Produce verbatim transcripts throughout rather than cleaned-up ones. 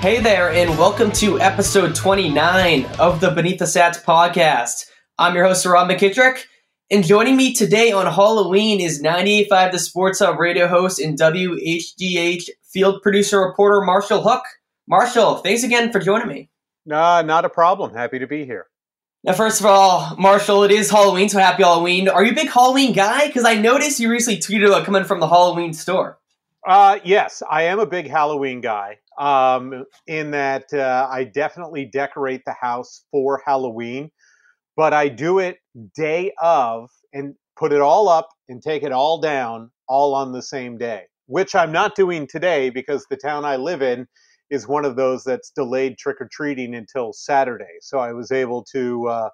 Hey there, and welcome to episode twenty-nine of the Beneath the Stats podcast. I'm your host, Robby McKittrick, and joining me today on Halloween is ninety-eight point five The Sports Hub radio host and W H D H field producer reporter Marshall Hook. Marshall, thanks again for joining me. Uh, not a problem. Happy to be here. Now, first of all, Marshall, it is Halloween, so happy Halloween. Are you a big Halloween guy? Because I noticed you recently tweeted about coming from the Halloween store. Uh, yes, I am a big Halloween guy um, in that uh, I definitely decorate the house for Halloween, but I do it day of and put it all up and take it all down all on the same day, which I'm not doing today because the town I live in is one of those that's delayed trick-or-treating until Saturday. So I was able to uh,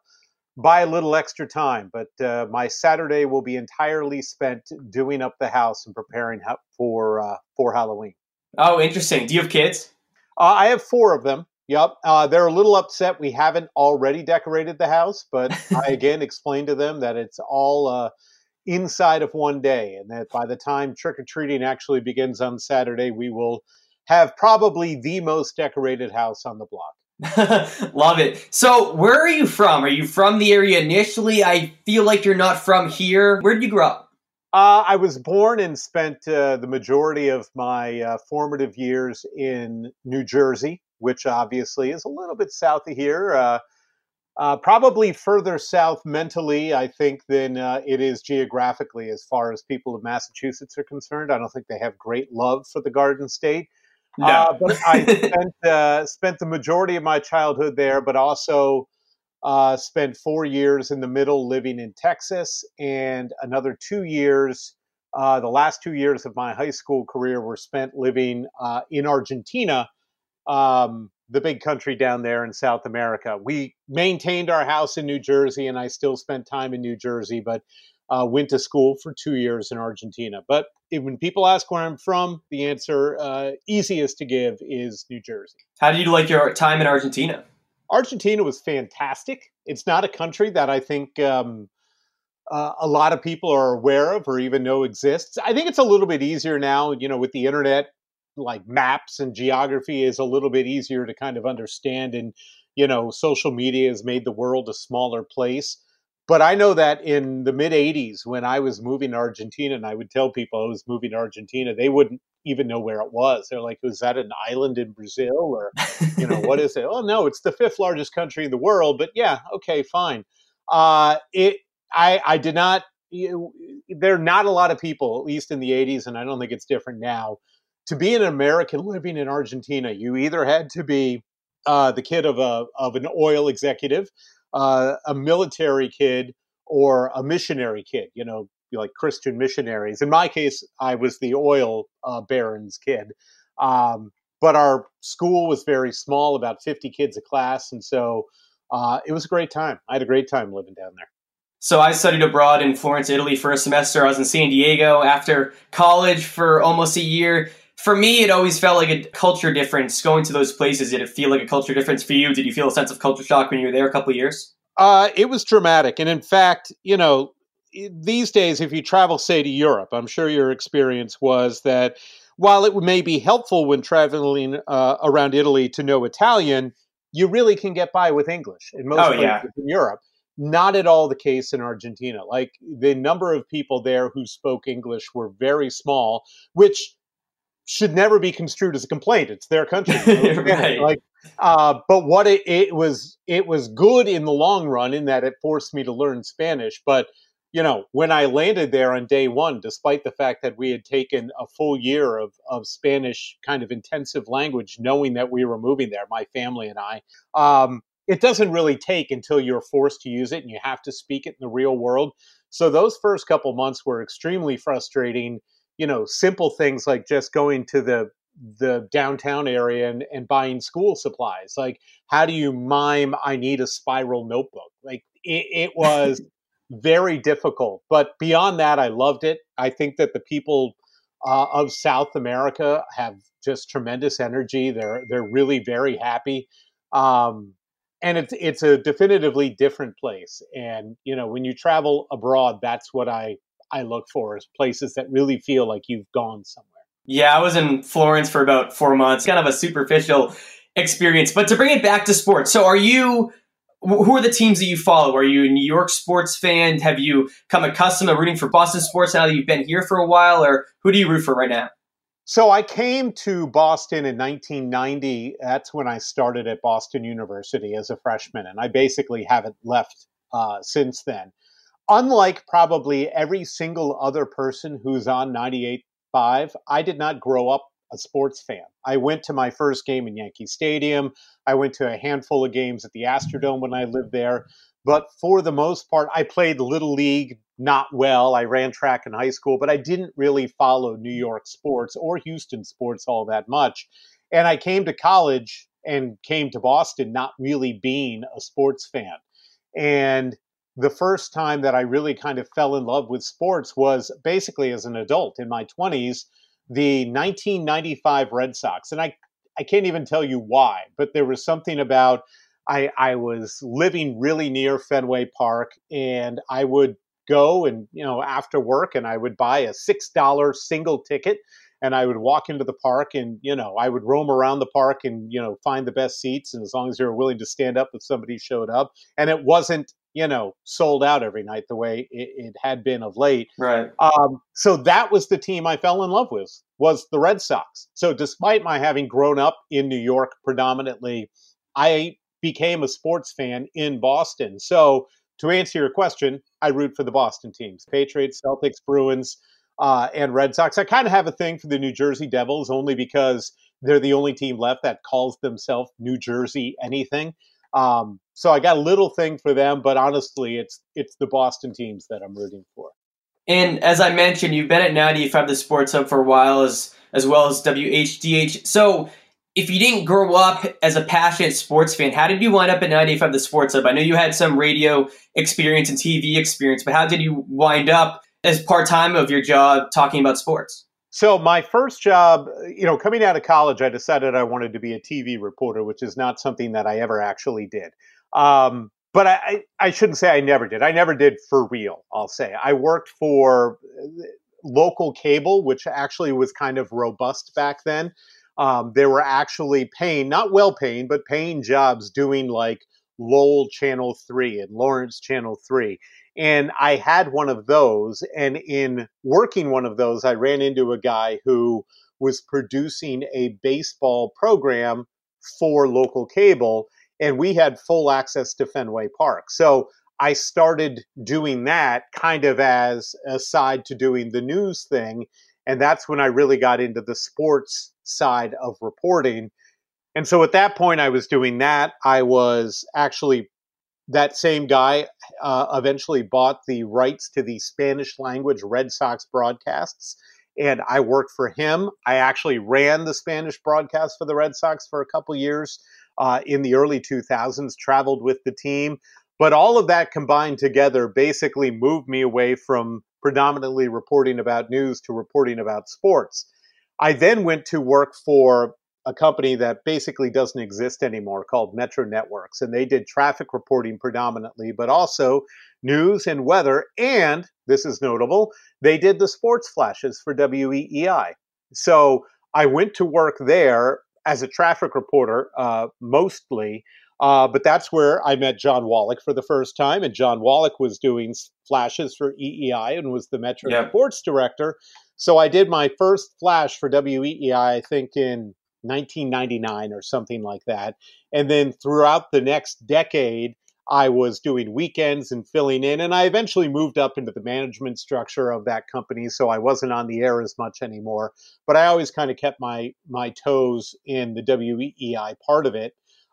buy a little extra time, but uh, my Saturday will be entirely spent doing up the house and preparing for uh, for Halloween. Oh, interesting. Do you have kids? Uh, I have four of them. Yep. Uh, they're a little upset we haven't already decorated the house, but I again explained to them that it's all uh, inside of one day, and that by the time trick-or-treating actually begins on Saturday, we will have probably the most decorated house on the block. Love it. So where are you from? Are you from the area initially? I feel like you're not from here. Where did you grow up? Uh, I was born and spent uh, the majority of my uh, formative years in New Jersey, which obviously is a little bit south of here. Uh, uh, probably further south mentally, I think, than uh, it is geographically as far as people of Massachusetts are concerned. I don't think they have great love for the Garden State. No. uh, but I spent, uh, spent the majority of my childhood there, but also uh, spent four years in the middle living in Texas, and another two years, uh, the last two years of my high school career were spent living uh, in Argentina, um, the big country down there in South America. We maintained our house in New Jersey, and I still spent time in New Jersey, but Uh, went to school for two years in Argentina. But when people ask where I'm from, the answer uh, easiest to give is New Jersey. How did you like your time in Argentina? Argentina was fantastic. It's not a country that I think um, uh, a lot of people are aware of or even know exists. I think it's a little bit easier now, you know, with the internet, like maps and geography is a little bit easier to kind of understand. And, you know, social media has made the world a smaller place. But I know that in the mid eighties, when I was moving to Argentina and I would tell people I was moving to Argentina, they wouldn't even know where it was. They're like, was that an island in Brazil? Or, you know, what is it? Oh, no, it's the fifth largest country in the world. But yeah, okay, fine. Uh, it. I, I did not, you know, there are not a lot of people, at least in the eighties, and I don't think it's different now. To be an American living in Argentina, you either had to be uh, the kid of a of an oil executive, Uh, a military kid, or a missionary kid, you know, like Christian missionaries. In my case, I was the oil uh, barons kid. Um, but our school was very small, about fifty kids a class. And so uh, it was a great time. I had a great time living down there. So I studied abroad in Florence, Italy for a semester. I was in San Diego after college for almost a year. For me, it always felt like a culture difference going to those places. Did it feel like a culture difference for you? Did you feel a sense of culture shock when you were there a couple of years? Uh, it was dramatic. And in fact, you know, these days, if you travel, say, to Europe, I'm sure your experience was that while it may be helpful when traveling uh, around Italy to know Italian, you really can get by with English in most oh, places yeah. in Europe. Not at all the case in Argentina. Like the number of people there who spoke English were very small, which should never be construed as a complaint. It's their country. Right. Like, uh, but what it, it was, it was good in the long run in that it forced me to learn Spanish. But, you know, when I landed there on day one, despite the fact that we had taken a full year of, of Spanish kind of intensive language, knowing that we were moving there, my family and I, um, it doesn't really take until you're forced to use it and you have to speak it in the real world. So those first couple months were extremely frustrating. You know, simple things like just going to the the downtown area and, and buying school supplies. Like, how do you mime, I need a spiral notebook? Like, it, it was very difficult. But beyond that, I loved it. I think that the people uh, of South America have just tremendous energy. They're they're really very happy. Um, and it's, it's a definitively different place. And, you know, when you travel abroad, that's what I I look for is places that really feel like you've gone somewhere. Yeah, I was in Florence for about four months, kind of a superficial experience. But to bring it back to sports, so are you, who are the teams that you follow? Are you a New York sports fan? Have you come accustomed to rooting for Boston sports now that you've been here for a while? Or who do you root for right now? So I came to Boston in nineteen ninety. That's when I started at Boston University as a freshman, and I basically haven't left uh, since then. Unlike probably every single other person who's on ninety-eight point five, I did not grow up a sports fan. I went to my first game in Yankee Stadium. I went to a handful of games at the Astrodome when I lived there. But for the most part, I played Little League not well. I ran track in high school, but I didn't really follow New York sports or Houston sports all that much. And I came to college and came to Boston not really being a sports fan. And the first time that I really kind of fell in love with sports was basically as an adult in my twenties, the nineteen ninety-five Red Sox. And I, I can't even tell you why, but there was something about, I, I was living really near Fenway Park, and I would go and, you know, after work, and I would buy a six dollar single ticket, and I would walk into the park, and, you know, I would roam around the park and, you know, find the best seats. And as long as they were willing to stand up if somebody showed up, and it wasn't, you know, sold out every night the way it, it had been of late. Right. Um, so that was the team I fell in love with, was the Red Sox. So despite my having grown up in New York predominantly, I became a sports fan in Boston. So to answer your question, I root for the Boston teams, Patriots, Celtics, Bruins, uh, and Red Sox. I kind of have a thing for the New Jersey Devils only because they're the only team left that calls themselves New Jersey anything. Um, so I got a little thing for them, but honestly, it's it's the Boston teams that I'm rooting for. And as I mentioned, you've been at ninety-eight point five The Sports Hub for a while, as as well as W H D H. So if you didn't grow up as a passionate sports fan, how did you wind up at ninety-eight point five The Sports Hub? I know you had some radio experience and T V experience, but how did you wind up as part-time of your job talking about sports? So my first job, you know, coming out of college, I decided I wanted to be a T V reporter, which is not something that I ever actually did. Um, but I, I shouldn't say I never did. I never did for real, I'll say. I worked for local cable, which actually was kind of robust back then. Um, they were actually paying, not well-paying, but paying jobs doing like Lowell Channel three and Lawrence Channel three. And I had one of those. And in working one of those, I ran into a guy who was producing a baseball program for local cable. And we had full access to Fenway Park. So I started doing that kind of as a side to doing the news thing. And that's when I really got into the sports side of reporting. And so at that point, I was doing that. I was actually, that same guy uh, eventually bought the rights to the Spanish language Red Sox broadcasts. And I worked for him. I actually ran the Spanish broadcast for the Red Sox for a couple years uh, in the early two thousands, traveled with the team. But all of that combined together basically moved me away from predominantly reporting about news to reporting about sports. I then went to work for a company that basically doesn't exist anymore called Metro Networks. And they did traffic reporting predominantly, but also news and weather. And this is notable, they did the sports flashes for W E E I. So I went to work there as a traffic reporter uh, mostly. Uh, but that's where I met John Wallach for the first time. And John Wallach was doing flashes for E E I and was the Metro yeah. Sports director. So I did my first flash for W E E I, I think in nineteen ninety-nine or something like that. And then throughout the next decade, I was doing weekends and filling in. And I eventually moved up into the management structure of that company. So I wasn't on the air as much anymore. But I always kind of kept my, my toes in the W E E I part of it.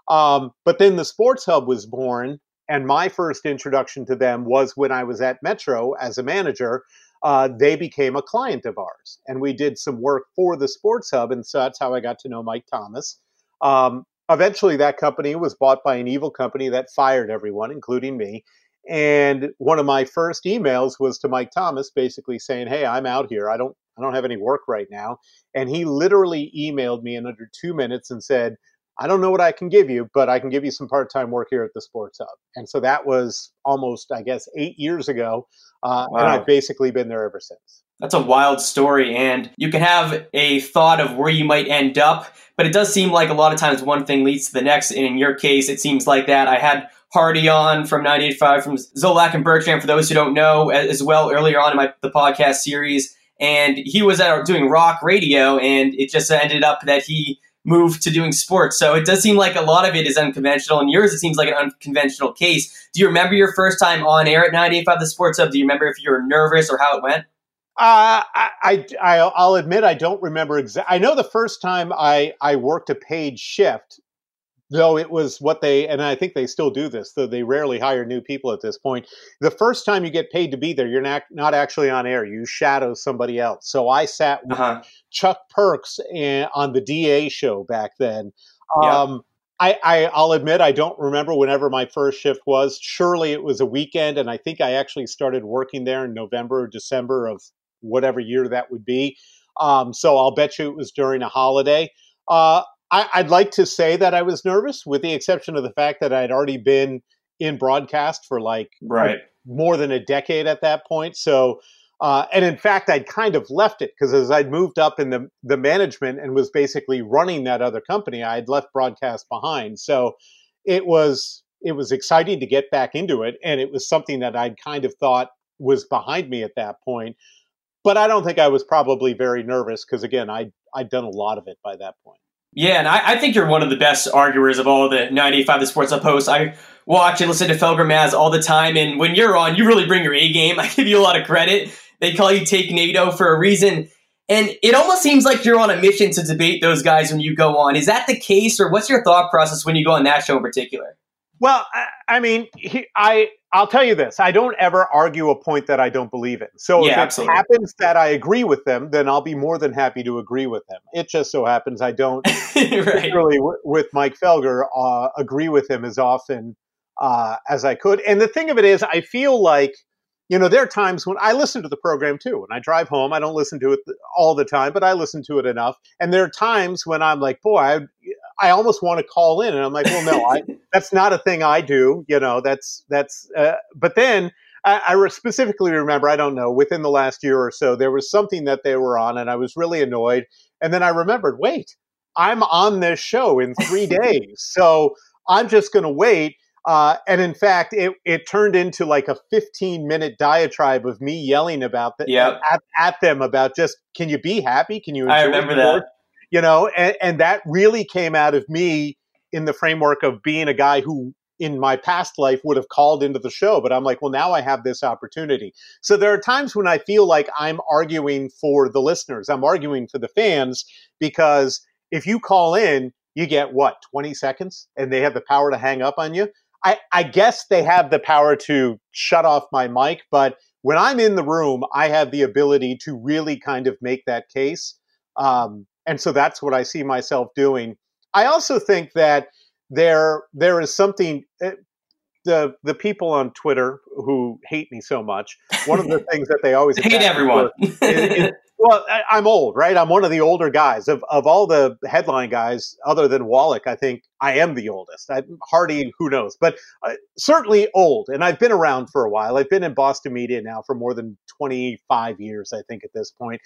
Um, but then the Sports Hub was born, and my first introduction to them was when I was at Metro as a manager. Uh, they became a client of ours, and we did some work for the Sports Hub, and so that's how I got to know Mike Thomas. Um, eventually, that company was bought by an evil company that fired everyone, including me, and one of my first emails was to Mike Thomas basically saying, hey, I'm out here. I don't, I don't have any work right now, and he literally emailed me in under two minutes and said, I don't know what I can give you, but I can give you some part-time work here at the Sports Hub. And so that was almost, I guess, eight years ago. Uh, wow. And I've basically been there ever since. That's a wild story, and you can have a thought of where you might end up, but it does seem like a lot of times one thing leads to the next, and in your case, it seems like that. I had Hardy on from ninety-eight point five, from Zolak and Bertrand, for those who don't know, as well, earlier on in my, the podcast series, and he was out doing rock radio, and it just ended up that he moved to doing sports. So it does seem like a lot of it is unconventional, and yours, it seems like an unconventional case. Do you remember your first time on air at ninety-eight point five The Sports Hub? Do you remember if you were nervous or how it went? Uh, I, I, I'll admit I don't remember exactly. I know the first time I, I worked a paid shift, though it was what they, and I think they still do this, though they rarely hire new people at this point. The first time you get paid to be there, you're not, not actually on air. You shadow somebody else. So I sat with uh-huh. Chuck Perks in, on the D A show back then. Um, yeah. I, I, I'll admit I don't remember whenever my first shift was. Surely it was a weekend, and I think I actually started working there in November or December of whatever year that would be. Um, so I'll bet you it was during a holiday. Uh, I, I'd like to say that I was nervous, with the exception of the fact that I'd already been in broadcast for like right. more than a decade at that point. So, uh, and in fact, I'd kind of left it, because as I'd moved up in the, the management and was basically running that other company, I'd left broadcast behind. So it was, it was exciting to get back into it. And it was something that I'd kind of thought was behind me at that point. But I don't think I was probably very nervous, because, again, I, I'd done a lot of it by that point. Yeah, and I, I think you're one of the best arguers of all the ninety-eight point five The Sports Hub hosts. I watch and listen to Felger Mazz all the time, and when you're on, you really bring your A-game. I give you a lot of credit. They call you Take NATO for a reason. And it almost seems like you're on a mission to debate those guys when you go on. Is that the case, or what's your thought process when you go on that show in particular? Well, I, I mean, he, I... I'll tell you this. I don't ever argue a point that I don't believe in. So yeah, if it absolutely. happens that I agree with them, then I'll be more than happy to agree with them. It just so happens I don't right. particularly w- with Mike Felger, uh, agree with him as often uh, as I could. And the thing of it is, I feel like, you know, there are times when I listen to the program too. When I drive home, I don't listen to it all the time, but I listen to it enough. And there are times when I'm like, boy, I, I almost want to call in, and I'm like, well, no, I, that's not a thing I do. You know, that's, that's, uh, but then I, I specifically remember, I don't know, within the last year or so, there was something that they were on and I was really annoyed. And then I remembered, wait, I'm on this show in three days. So I'm just going to wait. Uh, and in fact, it, it turned into like a fifteen minute diatribe of me yelling about that yep. at, at them about just, can you be happy? Can you enjoy I remember that. Work? You know, and, and that really came out of me in the framework of being a guy who in my past life would have called into the show. But I'm like, well, now I have this opportunity. So there are times when I feel like I'm arguing for the listeners. I'm arguing for the fans, because if you call in, you get what, twenty seconds, and they have the power to hang up on you. I, I guess they have the power to shut off my mic. But when I'm in the room, I have the ability to really kind of make that case. Um, And so that's what I see myself doing. I also think that there there is something, the the people on Twitter who hate me so much, one of the things that they always hate everyone. is, is, well, I, I'm old, right? I'm one of the older guys. Of of all the headline guys, other than Wallach, I think I am the oldest. I'm Hardy, who knows? But uh, certainly old. And I've been around for a while. I've been in Boston media now for more than twenty-five years, I think, at this point.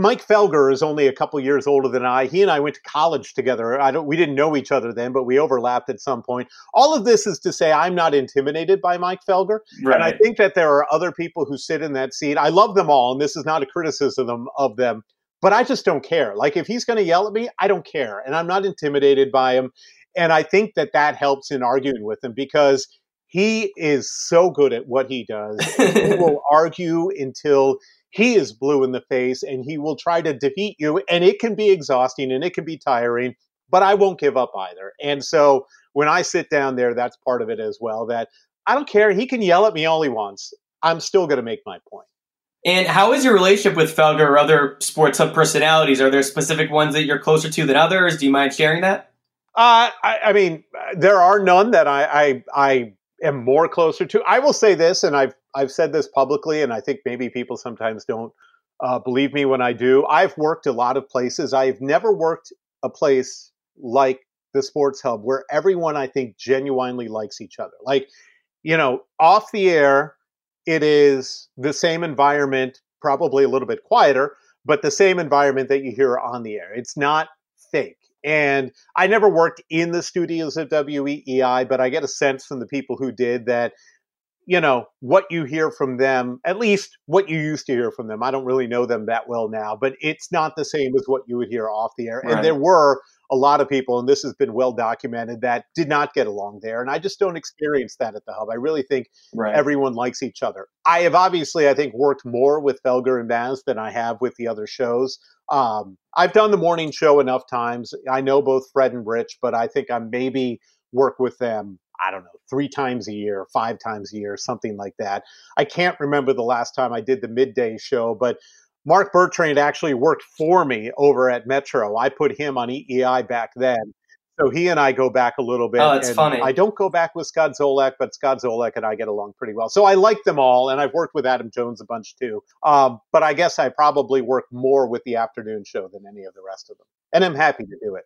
Mike Felger is only a couple years older than I. He and I went to college together. I don't, we didn't know each other then, but we overlapped at some point. All of this is to say I'm not intimidated by Mike Felger. Right. And I think that there are other people who sit in that seat. I love them all, and this is not a criticism of them, but I just don't care. Like, if he's going to yell at me, I don't care. And I'm not intimidated by him. And I think that that helps in arguing with him, because he is so good at what he does. He will argue until he is blue in the face, and he will try to defeat you, and it can be exhausting and it can be tiring, but I won't give up either. And so when I sit down there, that's part of it as well, that I don't care. He can yell at me all he wants. I'm still going to make my point. And how is your relationship with Felger or other Sports Hub personalities? Are there specific ones that you're closer to than others? Do you mind sharing that? Uh, I, I mean, there are none that I, I, I am more closer to. I will say this, and I've I've said this publicly, and I think maybe people sometimes don't uh, believe me when I do. I've worked a lot of places. I've never worked a place like the Sports Hub, where everyone, I think, genuinely likes each other. Like, you know, off the air, it is the same environment probably a little bit quieter, but the same environment that you hear on the air. It's not fake. And I never worked in the studios of W E E I, but I get a sense from the people who did that, you know, what you hear from them, at least what you used to hear from them. I don't really know them that well now, but it's not the same as what you would hear off the air. Right. And there were a lot of people, and this has been well documented, that did not get along there. And I just don't experience that at the Hub. I really think right. everyone likes each other. I have obviously, I think, worked more with Felger and Mazz than I have with the other shows. Um, I've done the morning show enough times. I know both Fred and Rich, but I think I maybe work with them, I don't know, three times a year, five times a year, something like that. I can't remember the last time I did the midday show, but Mark Bertrand actually worked for me over at Metro. I put him on E E I back then. So he and I go back a little bit. Oh, that's and funny. I don't go back with Scott Zolak, but Scott Zolak and I get along pretty well. So I like them all, and I've worked with Adam Jones a bunch too. Um, but I guess I probably work more with the afternoon show than any of the rest of them. And I'm happy to do it.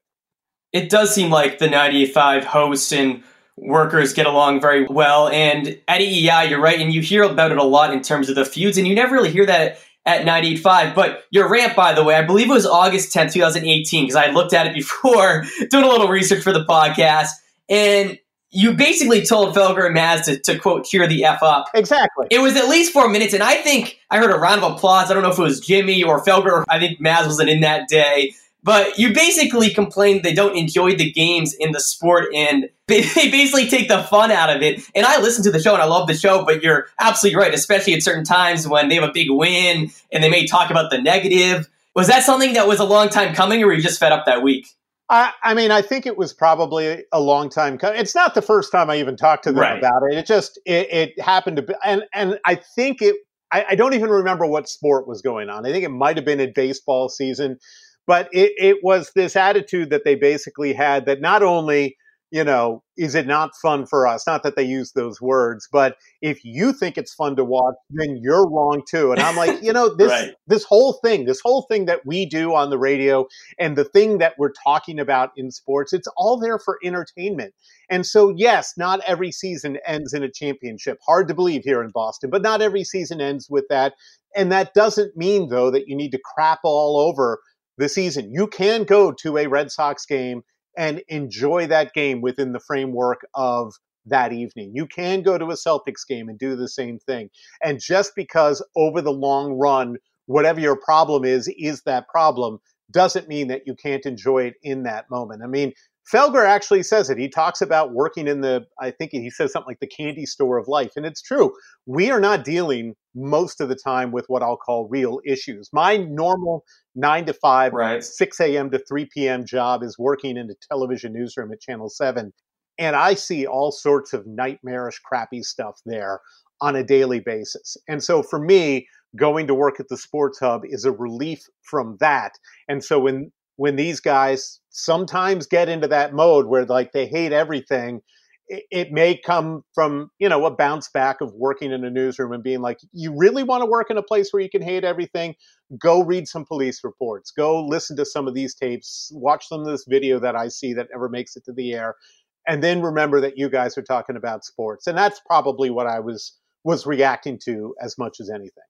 It does seem like the ninety-eight point five hosts and workers get along very well. And at E E I, you're right, and you hear about it a lot in terms of the feuds, and you never really hear that at ninety-eight point five. But your rant, by the way, I believe it was August tenth, twenty eighteen, because I looked at it before, doing a little research for the podcast, and you basically told Felger and Mazz to, to, quote, cheer the F up. Exactly. It was at least four minutes, and I think I heard a round of applause. I don't know if it was Jimmy or Felger, or I think Mazz wasn't in that day. But you basically complained they don't enjoy the games in the sport, and they basically take the fun out of it. And I listen to the show, and I love the show, but you're absolutely right, especially at certain times when they have a big win, and they may talk about the negative. Was that something that was a long time coming, or were you just fed up that week? I, I mean, I think it was probably a long time coming. It's not the first time I even talked to them right. about it. It just it, it happened to be, and, and I think it, I, I don't even remember what sport was going on. I think it might have been in baseball season. But it, it was this attitude that they basically had that not only, you know, is it not fun for us, not that they use those words, but if you think it's fun to watch, then you're wrong too. And I'm like, you know, this right. this whole thing, this whole thing that we do on the radio and the thing that we're talking about in sports, it's all there for entertainment. And so, yes, not every season ends in a championship. Hard to believe here in Boston, but not every season ends with that. And that doesn't mean, though, that you need to crap all over the season. You can go to a Red Sox game and enjoy that game within the framework of that evening. You can go to a Celtics game and do the same thing. And just because over the long run, whatever your problem is, is that problem, doesn't mean that you can't enjoy it in that moment. I mean, Felger actually says it. He talks about working in the, I think he says something like the candy store of life. And it's true. We are not dealing most of the time with what I'll call real issues. My normal nine to five, right. six a.m. to three p.m. job is working in a television newsroom at Channel seven. And I see all sorts of nightmarish, crappy stuff there on a daily basis. And so for me, going to work at the Sports Hub is a relief from that. And so when when these guys sometimes get into that mode where like they hate everything, it, it may come from, you know, a bounce back of working in a newsroom and being like, you really want to work in a place where you can hate everything? Go read some police reports, go listen to some of these tapes, watch some of this video that I see that never makes it to the air. And then remember that you guys are talking about sports. And that's probably what I was, was reacting to as much as anything.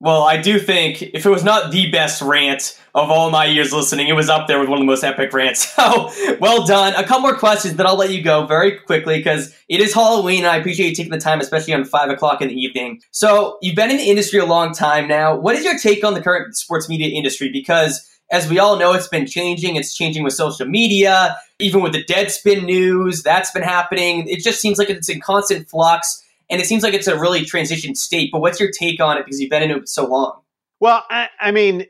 Well, I do think if it was not the best rant of all my years listening, it was up there with one of the most epic rants. So, well done. A couple more questions, then I'll let you go very quickly because it is Halloween, and I appreciate you taking the time, especially on five o'clock in the evening. So you've been in the industry a long time now. What is your take on the current sports media industry? Because as we all know, it's been changing. It's changing with social media, even with the Deadspin news. That's been happening. It just seems like it's in constant flux. And it seems like it's a really transition state, but what's your take on it? Because you've been in it so long. Well, I, I mean,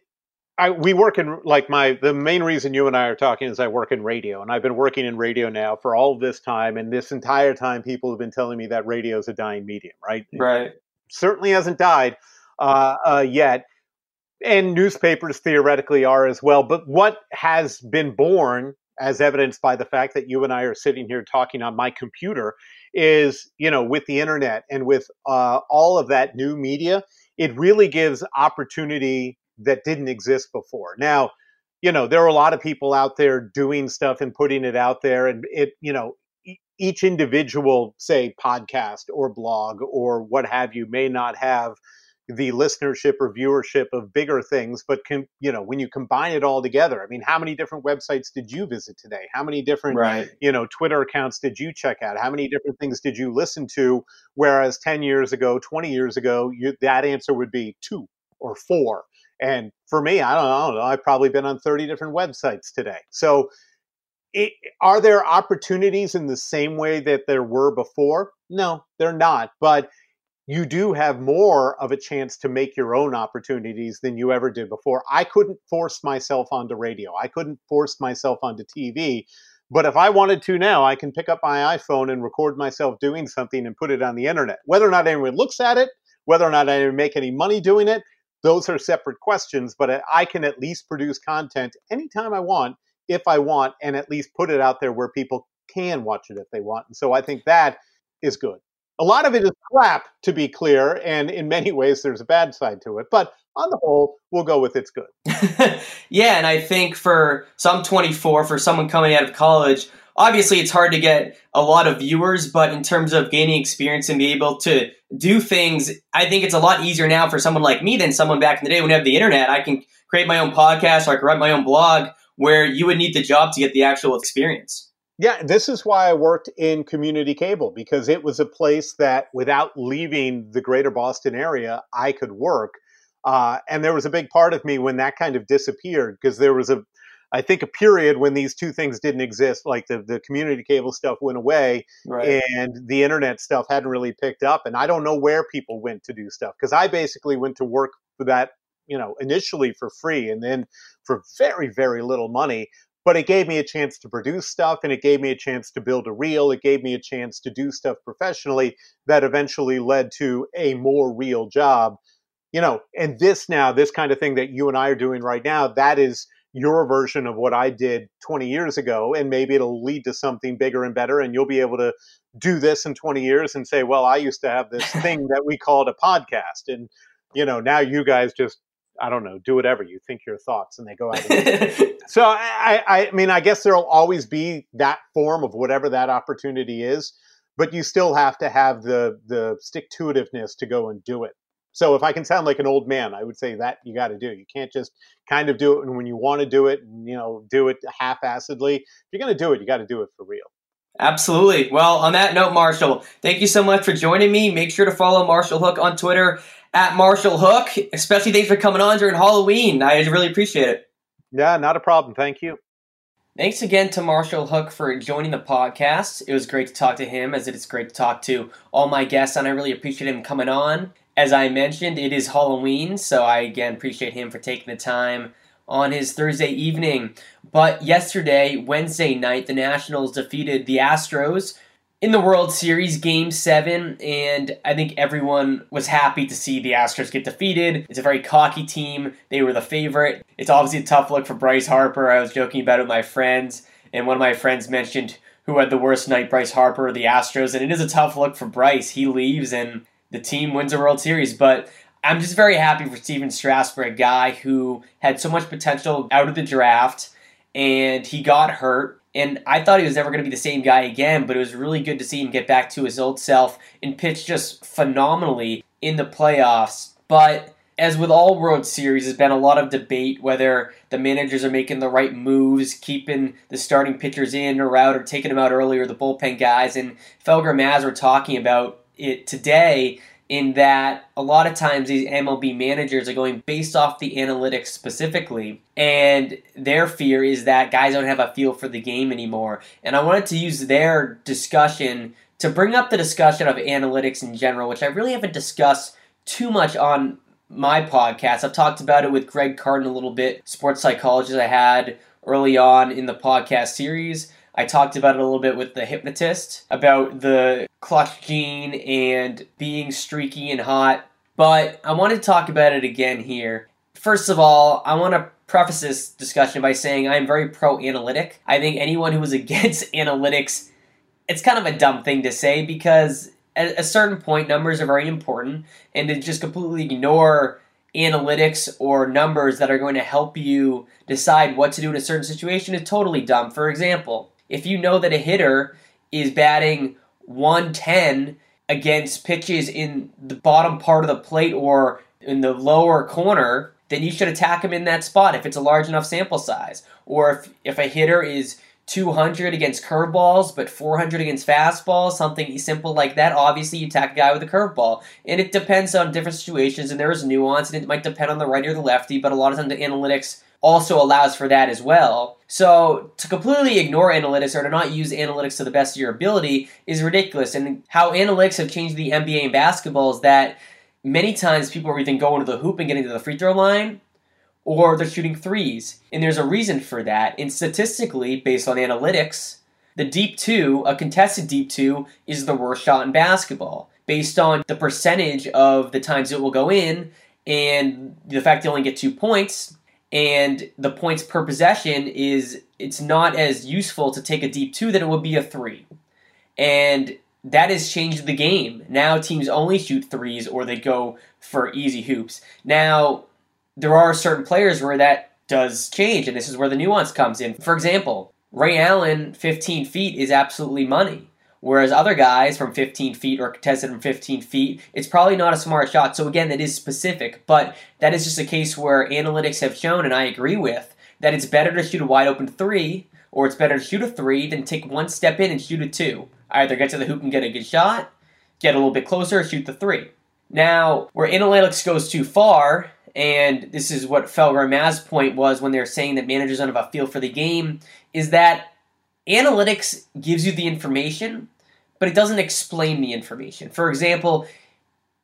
I, we work in like my, the main reason you and I are talking is I work in radio, and I've been working in radio now for all of this time. And this entire time, people have been telling me that radio is a dying medium, right? Right. It certainly hasn't died uh, uh, yet. And newspapers theoretically are as well. But what has been born, as evidenced by the fact that you and I are sitting here talking on my computer, is, you know, with the internet and with uh, all of that new media, it really gives opportunity that didn't exist before. Now, you know, there are a lot of people out there doing stuff and putting it out there, and it, you know, e- each individual, say, podcast or blog or what have you, may not have the listenership or viewership of bigger things, but can, you know, when you combine it all together, I mean, how many different websites did you visit today? How many different, right. you know, Twitter accounts did you check out? How many different things did you listen to? Whereas ten years ago, twenty years ago, you, that answer would be two or four. And for me, I don't, I don't know, I've probably been on thirty different websites today. So it, are there opportunities in the same way that there were before? No, they're not. But you do have more of a chance to make your own opportunities than you ever did before. I couldn't force myself onto radio. I couldn't force myself onto T V. But if I wanted to now, I can pick up my iPhone and record myself doing something and put it on the internet. Whether or not anyone looks at it, whether or not I make any money doing it, those are separate questions. But I can at least produce content anytime I want, if I want, and at least put it out there where people can watch it if they want. And so I think that is good. A lot of it is crap, to be clear, and in many ways there's a bad side to it. But on the whole, we'll go with it's good. Yeah, and I think for some twenty-four, for someone coming out of college, obviously it's hard to get a lot of viewers, but in terms of gaining experience and be able to do things, I think it's a lot easier now for someone like me than someone back in the day when I have the internet. I can create my own podcast, or I can write my own blog, where you would need the job to get the actual experience. Yeah, this is why I worked in community cable, because it was a place that without leaving the greater Boston area, I could work. Uh, and there was a big part of me when that kind of disappeared, because there was a, I think, a period when these two things didn't exist, like the, the community cable stuff went away, right. and the internet stuff hadn't really picked up. And I don't know where people went to do stuff, because I basically went to work for that, you know, initially for free and then for very, very little money. But it gave me a chance to produce stuff, and it gave me a chance to build a reel. It gave me a chance to do stuff professionally that eventually led to a more real job. You know, and this now, this kind of thing that you and I are doing right now, that is your version of what I did twenty years ago. And maybe it'll lead to something bigger and better. And you'll be able to do this in twenty years and say, well, I used to have this thing that we called a podcast. And, you know, now you guys just, I don't know, do whatever you think your thoughts, and they go out. So I, I mean, I guess there'll always be that form of whatever that opportunity is, but you still have to have the, the stick-to-itiveness to go and do it. So if I can sound like an old man, I would say that you got to do. You can't just kind of do it. And when you want to do it, you know, do it half-assedly. If you're going to do it, you got to do it for real. Absolutely. Well, on that note, Marshall, thank you so much for joining me. Make sure to follow Marshall Hook on Twitter at Marshall Hook, especially thanks for coming on during Halloween. I really appreciate it. Yeah, not a problem. Thank you. Thanks again to Marshall Hook for joining the podcast. It was great to talk to him, as it is great to talk to all my guests, and I really appreciate him coming on. As I mentioned, it is Halloween, so I again appreciate him for taking the time on his Thursday evening. But yesterday, Wednesday night, the Nationals defeated the Astros in the World Series, Game seven, and I think everyone was happy to see the Astros get defeated. It's a very cocky team. They were the favorite. It's obviously a tough look for Bryce Harper. I was joking about it with my friends, and one of my friends mentioned who had the worst night, Bryce Harper or the Astros, and it is a tough look for Bryce. He leaves, and the team wins the World Series, but I'm just very happy for Steven Strasburg, a guy who had so much potential out of the draft, and he got hurt. And I thought he was never going to be the same guy again, but it was really good to see him get back to his old self and pitch just phenomenally in the playoffs. But as with all World Series, there's been a lot of debate whether the managers are making the right moves, keeping the starting pitchers in or out, or taking them out earlier, the bullpen guys. And Felger and Mazz were talking about it today, in that a lot of times these M L B managers are going based off the analytics specifically, and their fear is that guys don't have a feel for the game anymore. And I wanted to use their discussion to bring up the discussion of analytics in general, which I really haven't discussed too much on my podcast. I've talked about it with Greg Carton a little bit, sports psychologist I had early on in the podcast series. I talked about it a little bit with the hypnotist, about the clutch gene and being streaky and hot, but I want to talk about it again here. First of all, I want to preface this discussion by saying I'm very pro-analytic. I think anyone who is against analytics, it's kind of a dumb thing to say, because at a certain point, numbers are very important, and to just completely ignore analytics or numbers that are going to help you decide what to do in a certain situation is totally dumb. For example, if you know that a hitter is batting one ten against pitches in the bottom part of the plate or in the lower corner, then you should attack him in that spot if it's a large enough sample size. Or if, if a hitter is two hundred against curveballs, but four hundred against fastballs, something simple like that, obviously you attack a guy with a curveball. And it depends on different situations, and there is nuance, and it might depend on the righty or the lefty, but a lot of times the analytics also allows for that as well. So to completely ignore analytics or to not use analytics to the best of your ability is ridiculous. And how analytics have changed the N B A and basketball is that many times people are even going to the hoop and getting to the free throw line, or they're shooting threes. And there's a reason for that. And statistically, based on analytics, the deep two, a contested deep two, is the worst shot in basketball, based on the percentage of the times it will go in and the fact they only get two points. And the points per possession is, it's not as useful to take a deep two than it would be a three. And that has changed the game. Now teams only shoot threes or they go for easy hoops. Now, there are certain players where that does change, and this is where the nuance comes in. For example, Ray Allen, fifteen feet, is absolutely money. Whereas other guys from fifteen feet or contested from fifteen feet, it's probably not a smart shot. So again, that is specific, but that is just a case where analytics have shown, and I agree with, that it's better to shoot a wide open three, or it's better to shoot a three than take one step in and shoot a two. I either get to the hoop and get a good shot, get a little bit closer, or shoot the three. Now, where analytics goes too far, and this is what Felger and Mazz's point was when they were saying that managers don't have a feel for the game, is that analytics gives you the information, but it doesn't explain the information. For example,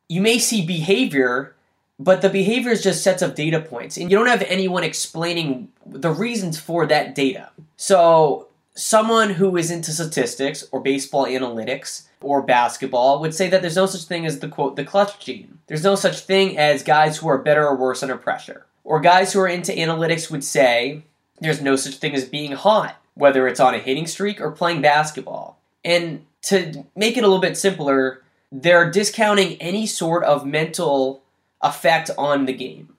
you may see behavior, but the behavior is just sets of data points, and you don't have anyone explaining the reasons for that data. So someone who is into statistics or baseball analytics or basketball would say that there's no such thing as the, quote, the clutch gene. There's no such thing as guys who are better or worse under pressure. Or guys who are into analytics would say there's no such thing as being hot, whether it's on a hitting streak or playing basketball. And to make it a little bit simpler, they're discounting any sort of mental effect on the game.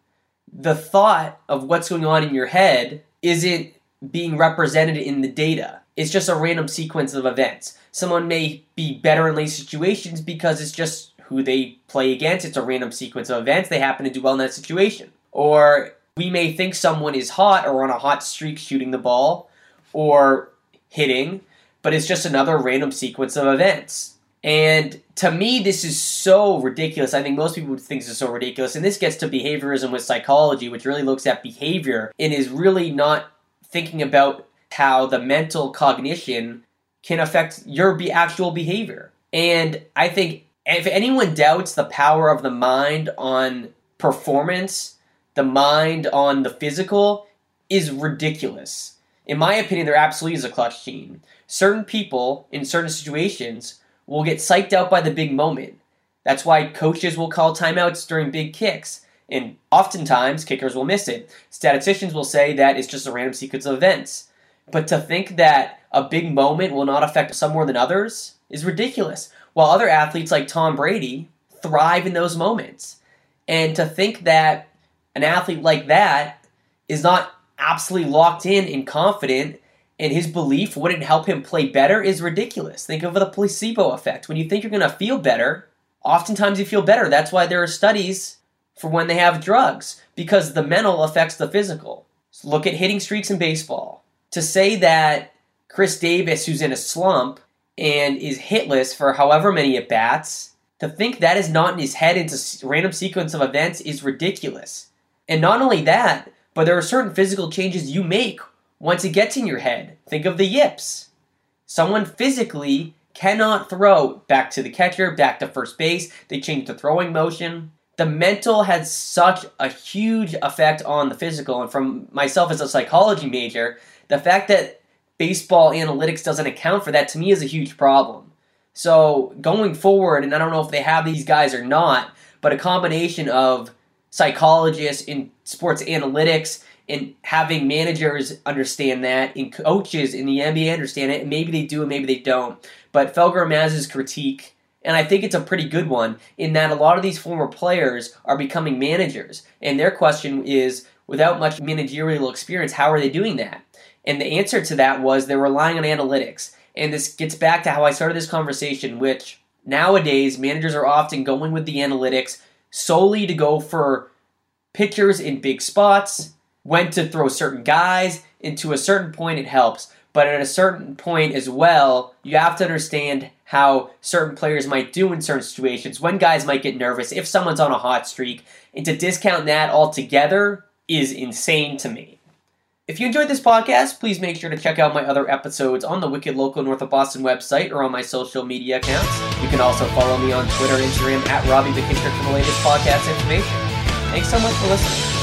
The thought of what's going on in your head isn't being represented in the data. It's just a random sequence of events. Someone may be better in late situations because it's just who they play against. It's a random sequence of events. They happen to do well in that situation. Or we may think someone is hot or on a hot streak shooting the ball or hitting, but it's just another random sequence of events. And to me, this is so ridiculous. I think most people would think this is so ridiculous. And this gets to behaviorism with psychology, which really looks at behavior and is really not thinking about how the mental cognition can affect your be- actual behavior. And I think if anyone doubts the power of the mind on performance, the mind on the physical is ridiculous. In my opinion, there absolutely is a clutch gene. Certain people in certain situations will get psyched out by the big moment. That's why coaches will call timeouts during big kicks. And oftentimes, kickers will miss it. Statisticians will say that it's just a random sequence of events. But to think that a big moment will not affect some more than others is ridiculous. While other athletes like Tom Brady thrive in those moments. And to think that an athlete like that is not absolutely locked in and confident and his belief wouldn't help him play better is ridiculous. Think of the placebo effect. When you think you're going to feel better, oftentimes you feel better. That's why there are studies for when they have drugs, because the mental affects the physical. So look at hitting streaks in baseball. To say that Chris Davis, who's in a slump and is hitless for however many at-bats, to think that is not in his head into a random sequence of events is ridiculous. And not only that, but there are certain physical changes you make once it gets in your head. Think of the yips. Someone physically cannot throw back to the catcher, back to first base. They change the throwing motion. The mental had such a huge effect on the physical, and from myself as a psychology major, the fact that baseball analytics doesn't account for that to me is a huge problem. So going forward, and I don't know if they have these guys or not, but a combination of psychologists in sports analytics and having managers understand that, and coaches in the N B A understand it, and maybe they do and maybe they don't. But Felger and Mazz's critique, and I think it's a pretty good one, in that a lot of these former players are becoming managers. And their question is, without much managerial experience, how are they doing that? And the answer to that was they're relying on analytics. And this gets back to how I started this conversation, which nowadays managers are often going with the analytics, solely to go for pictures in big spots, when to throw certain guys, and to a certain point it helps. But at a certain point as well, you have to understand how certain players might do in certain situations, when guys might get nervous, if someone's on a hot streak, and to discount that altogether is insane to me. If you enjoyed this podcast, please make sure to check out my other episodes on the Wicked Local North of Boston website or on my social media accounts. You can also follow me on Twitter and Instagram at Robby McKittrick for the latest podcast information. Thanks so much for listening.